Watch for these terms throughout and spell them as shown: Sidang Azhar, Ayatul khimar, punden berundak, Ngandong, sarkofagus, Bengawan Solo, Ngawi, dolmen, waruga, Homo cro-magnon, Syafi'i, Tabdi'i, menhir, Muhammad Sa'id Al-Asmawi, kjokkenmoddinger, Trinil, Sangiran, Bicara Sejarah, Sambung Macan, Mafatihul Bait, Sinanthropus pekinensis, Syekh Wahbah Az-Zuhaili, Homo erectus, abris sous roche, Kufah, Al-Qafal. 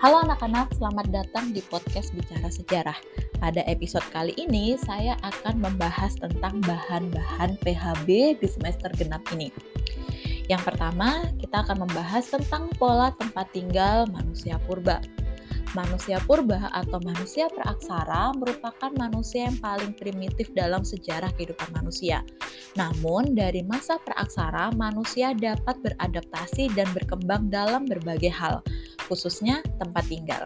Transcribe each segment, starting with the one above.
Halo anak-anak, selamat datang di podcast Bicara Sejarah. Pada episode kali ini, saya akan membahas tentang bahan-bahan PHB di semester genap ini. Yang pertama, kita akan membahas tentang pola tempat tinggal manusia purba. Manusia purba atau manusia praaksara merupakan manusia yang paling primitif dalam sejarah kehidupan manusia. Namun, dari masa praaksara, manusia dapat beradaptasi dan berkembang dalam berbagai hal, khususnya tempat tinggal.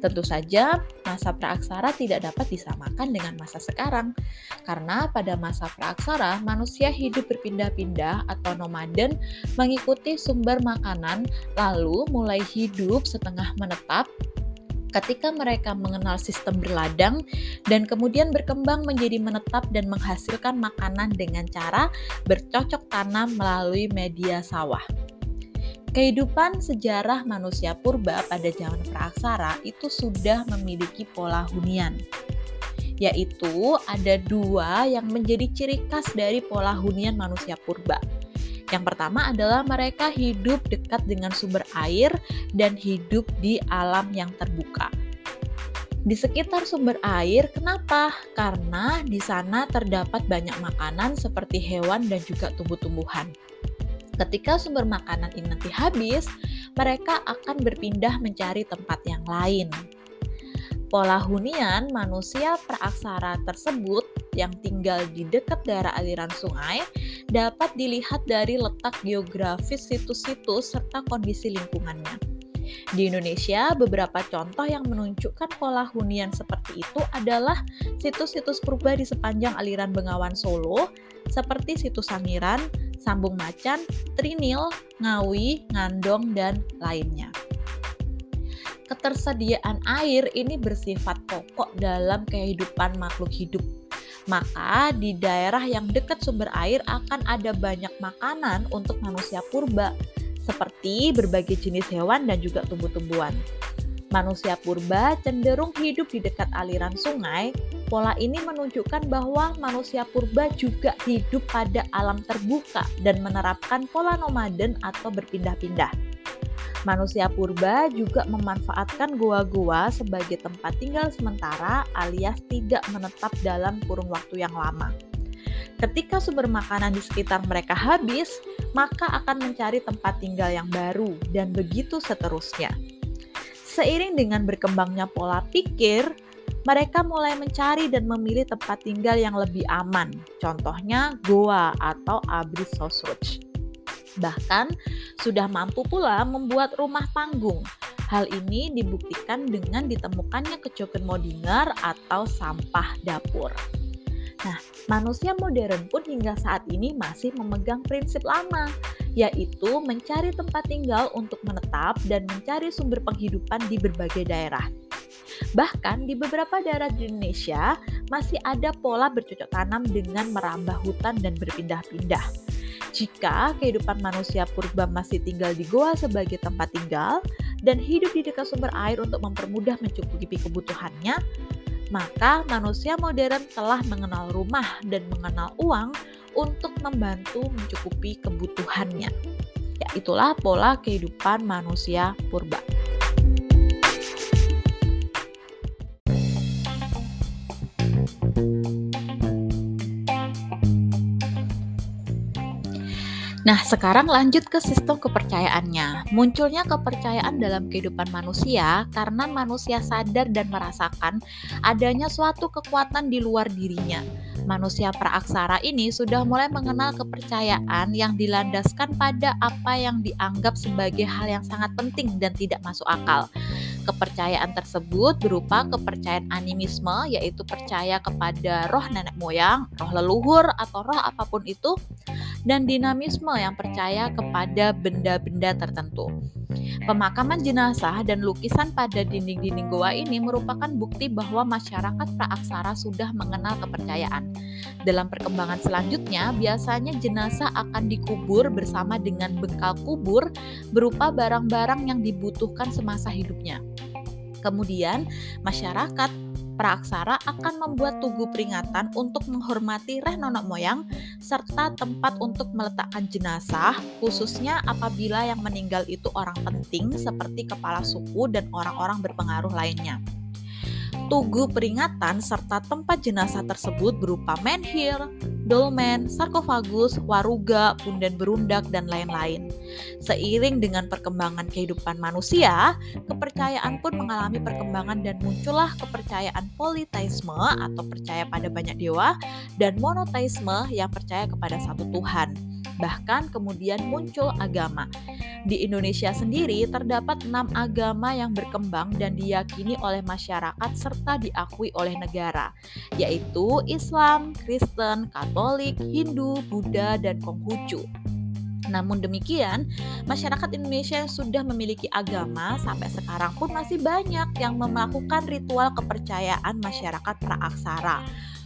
Tentu saja, masa praaksara tidak dapat disamakan dengan masa sekarang, karena pada masa praaksara, manusia hidup berpindah-pindah atau nomaden mengikuti sumber makanan, lalu mulai hidup setengah menetap ketika mereka mengenal sistem berladang dan kemudian berkembang menjadi menetap dan menghasilkan makanan dengan cara bercocok tanam melalui media sawah. Kehidupan sejarah manusia purba pada zaman praaksara itu sudah memiliki pola hunian, yaitu ada dua yang menjadi ciri khas dari pola hunian manusia purba. Yang pertama adalah mereka hidup dekat dengan sumber air dan hidup di alam yang terbuka. Di sekitar sumber air, kenapa? Karena di sana terdapat banyak makanan seperti hewan dan juga tumbuh-tumbuhan. Ketika sumber makanan ini nanti habis, mereka akan berpindah mencari tempat yang lain. Pola hunian manusia praaksara tersebut yang tinggal di dekat daerah aliran sungai dapat dilihat dari letak geografis situs-situs serta kondisi lingkungannya. Di Indonesia, beberapa contoh yang menunjukkan pola hunian seperti itu adalah situs-situs purba di sepanjang aliran Bengawan Solo, seperti situs Sangiran, Sambung Macan, Trinil, Ngawi, Ngandong, dan lainnya. Ketersediaan air ini bersifat pokok dalam kehidupan makhluk hidup. Maka di daerah yang dekat sumber air akan ada banyak makanan untuk manusia purba, seperti berbagai jenis hewan dan juga tumbuh-tumbuhan. Manusia purba cenderung hidup di dekat aliran sungai. Pola ini menunjukkan bahwa manusia purba juga hidup pada alam terbuka dan menerapkan pola nomaden atau berpindah-pindah. Manusia purba juga memanfaatkan goa-goa sebagai tempat tinggal sementara alias tidak menetap dalam kurun waktu yang lama. Ketika sumber makanan di sekitar mereka habis, maka akan mencari tempat tinggal yang baru dan begitu seterusnya. Seiring dengan berkembangnya pola pikir, mereka mulai mencari dan memilih tempat tinggal yang lebih aman, contohnya goa atau abris sous roche. Bahkan, sudah mampu pula membuat rumah panggung. Hal ini dibuktikan dengan ditemukannya kjokkenmoddinger atau sampah dapur. Nah, manusia modern pun hingga saat ini masih memegang prinsip lama, yaitu mencari tempat tinggal untuk menetap dan mencari sumber penghidupan di berbagai daerah. Bahkan di beberapa daerah di Indonesia masih ada pola bercocok tanam dengan merambah hutan dan berpindah-pindah. Jika kehidupan manusia purba masih tinggal di goa sebagai tempat tinggal dan hidup di dekat sumber air untuk mempermudah mencukupi kebutuhannya, maka manusia modern telah mengenal rumah dan mengenal uang untuk membantu mencukupi kebutuhannya. Ya, itulah pola kehidupan manusia purba. Nah, sekarang lanjut ke sistem kepercayaannya. Munculnya kepercayaan dalam kehidupan manusia karena manusia sadar dan merasakan adanya suatu kekuatan di luar dirinya. Manusia praaksara ini sudah mulai mengenal kepercayaan yang dilandaskan pada apa yang dianggap sebagai hal yang sangat penting dan tidak masuk akal. Kepercayaan tersebut berupa kepercayaan animisme, yaitu percaya kepada roh nenek moyang, roh leluhur, atau roh apapun itu, dan dinamisme yang percaya kepada benda-benda tertentu. Pemakaman jenazah dan lukisan pada dinding-dinding goa ini merupakan bukti bahwa masyarakat praaksara sudah mengenal kepercayaan. Dalam perkembangan selanjutnya, biasanya jenazah akan dikubur bersama dengan bekal kubur berupa barang-barang yang dibutuhkan semasa hidupnya. Kemudian, masyarakat praaksara akan membuat tugu peringatan untuk menghormati reh nenek moyang serta tempat untuk meletakkan jenazah, khususnya apabila yang meninggal itu orang penting seperti kepala suku dan orang-orang berpengaruh lainnya. Tugu peringatan serta tempat jenazah tersebut berupa menhir, dolmen, sarkofagus, waruga, punden berundak, dan lain-lain. Seiring dengan perkembangan kehidupan manusia, kepercayaan pun mengalami perkembangan dan muncullah kepercayaan politeisme atau percaya pada banyak dewa dan monoteisme yang percaya kepada satu Tuhan. Bahkan kemudian muncul agama. Di Indonesia sendiri terdapat 6 agama yang berkembang dan diyakini oleh masyarakat serta diakui oleh negara, yaitu Islam, Kristen, Katolik, Hindu, Buddha, dan Konghucu. Namun demikian, masyarakat Indonesia yang sudah memiliki agama sampai sekarang pun masih banyak yang melakukan ritual kepercayaan masyarakat praaksara.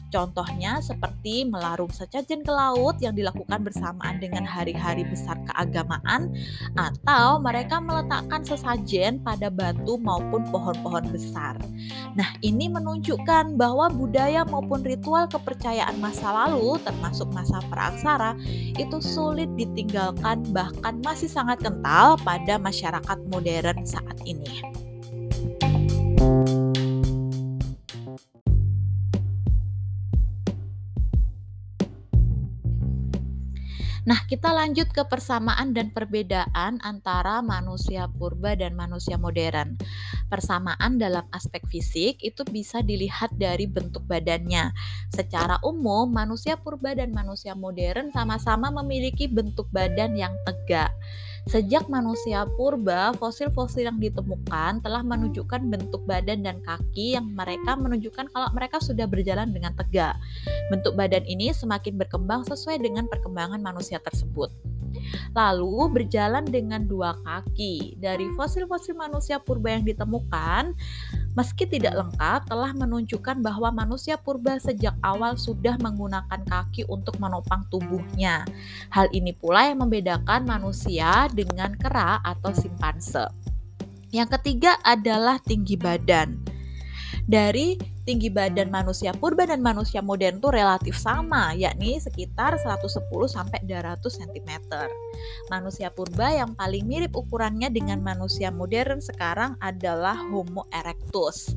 Contohnya seperti melarung sesajen ke laut yang dilakukan bersamaan dengan hari-hari besar keagamaan, atau mereka meletakkan sesajen pada batu maupun pohon-pohon besar. Nah, ini menunjukkan bahwa budaya maupun ritual kepercayaan masa lalu termasuk masa praaksara itu sulit ditinggalkan, bahkan masih sangat kental pada masyarakat modern saat ini. Nah, kita lanjut ke persamaan dan perbedaan antara manusia purba dan manusia modern. Persamaan dalam aspek fisik itu bisa dilihat dari bentuk badannya. Secara umum, manusia purba dan manusia modern sama-sama memiliki bentuk badan yang tegak. Sejak manusia purba, fosil-fosil yang ditemukan telah menunjukkan bentuk badan dan kaki yang mereka menunjukkan kalau mereka sudah berjalan dengan tegak. Bentuk badan ini semakin berkembang sesuai dengan perkembangan manusia tersebut. Lalu berjalan dengan dua kaki. Dari fosil-fosil manusia purba yang ditemukan, meski tidak lengkap, telah menunjukkan bahwa manusia purba sejak awal sudah menggunakan kaki untuk menopang tubuhnya. Hal ini pula yang membedakan manusia dengan kera atau simpanse. Yang ketiga adalah tinggi badan. Dari tinggi badan manusia purba dan manusia modern itu relatif sama, yakni sekitar 110-200 cm. Manusia purba yang paling mirip ukurannya dengan manusia modern sekarang adalah Homo erectus.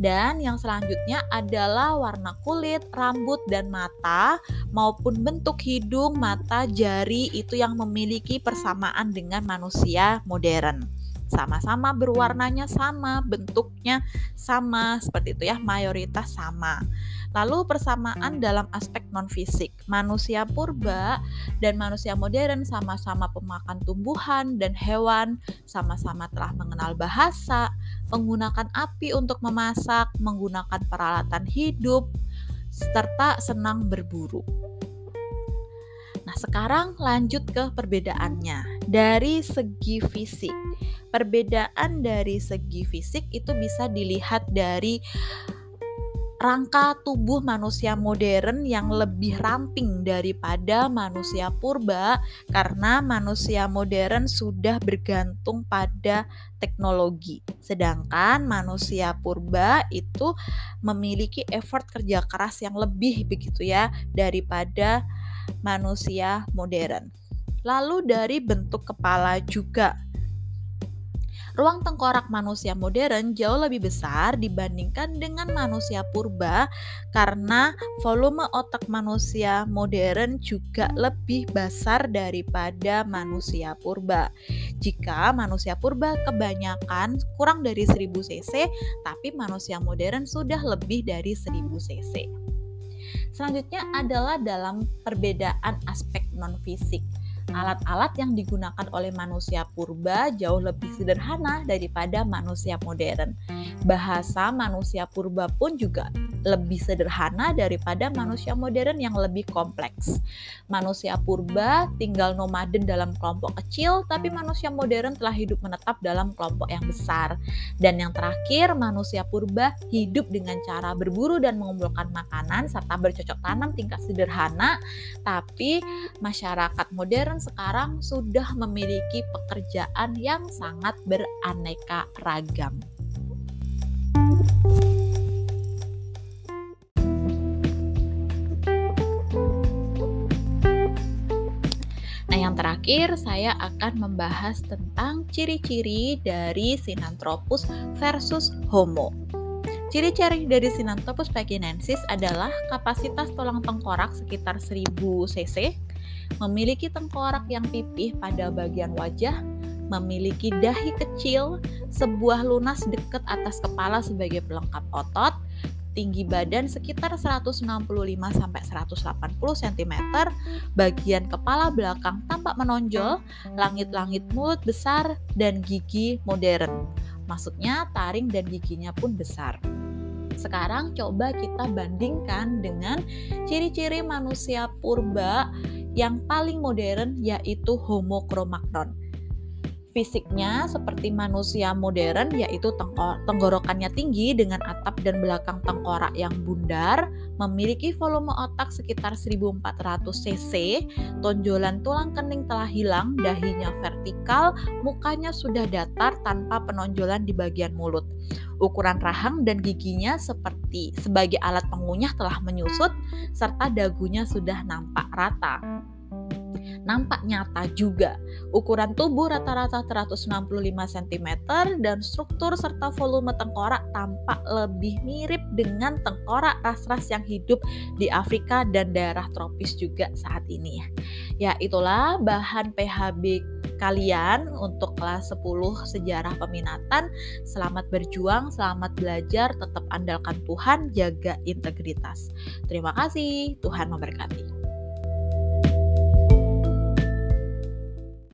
Dan yang selanjutnya adalah warna kulit, rambut, dan mata, maupun bentuk hidung, mata, jari, itu yang memiliki persamaan dengan manusia modern. Sama-sama berwarnanya sama, bentuknya sama, seperti itu ya, mayoritas sama. Lalu persamaan dalam aspek non-fisik. Manusia purba dan manusia modern sama-sama pemakan tumbuhan dan hewan, sama-sama telah mengenal bahasa, menggunakan api untuk memasak, menggunakan peralatan hidup, serta senang berburu. Nah, sekarang lanjut ke perbedaannya. Dari segi fisik. Perbedaan dari segi fisik itu bisa dilihat dari rangka tubuh manusia modern yang lebih ramping daripada manusia purba, karena manusia modern sudah bergantung pada teknologi. Sedangkan manusia purba itu memiliki effort kerja keras yang lebih begitu ya daripada manusia modern. Lalu dari bentuk kepala juga. Ruang tengkorak manusia modern jauh lebih besar dibandingkan dengan manusia purba karena volume otak manusia modern juga lebih besar daripada manusia purba. Jika manusia purba kebanyakan kurang dari 1000 cc, tapi manusia modern sudah lebih dari 1000 cc. Selanjutnya adalah dalam perbedaan aspek non-fisik. Alat-alat yang digunakan oleh manusia purba jauh lebih sederhana daripada manusia modern. Bahasa manusia purba pun juga lebih sederhana daripada manusia modern yang lebih kompleks. Manusia purba tinggal nomaden dalam kelompok kecil, tapi manusia modern telah hidup menetap dalam kelompok yang besar. Dan yang terakhir, manusia purba hidup dengan cara berburu dan mengumpulkan makanan serta bercocok tanam tingkat sederhana, tapi masyarakat modern sekarang sudah memiliki pekerjaan yang sangat beraneka ragam. akhir saya akan membahas tentang ciri-ciri dari Sinanthropus versus Homo. Ciri-ciri dari Sinanthropus pekinensis adalah kapasitas tulang tengkorak sekitar 1000 cc, memiliki tengkorak yang pipih pada bagian wajah, memiliki dahi kecil, sebuah lunas dekat atas kepala sebagai pelengkap otot, tinggi badan sekitar 165-180 cm, bagian kepala belakang tampak menonjol, langit-langit mulut besar, dan gigi modern. Maksudnya taring dan giginya pun besar. Sekarang coba kita bandingkan dengan ciri-ciri manusia purba yang paling modern, yaitu Homo cro-magnon. Fisiknya seperti manusia modern, yaitu tenggorokannya tinggi dengan atap dan belakang tengkorak yang bundar, memiliki volume otak sekitar 1400 cc, tonjolan tulang kening telah hilang, dahinya vertikal, mukanya sudah datar tanpa penonjolan di bagian mulut. Ukuran rahang dan giginya seperti sebagai alat pengunyah telah menyusut, serta dagunya sudah nampak rata. Nampak nyata juga. Ukuran tubuh rata-rata 165 cm dan struktur serta volume tengkorak tampak lebih mirip dengan tengkorak ras-ras yang hidup di Afrika dan daerah tropis juga saat ini. Ya, itulah bahan PHB kalian untuk kelas 10 sejarah peminatan. Selamat berjuang, selamat belajar, tetap andalkan Tuhan, jaga integritas. Terima kasih, Tuhan memberkati.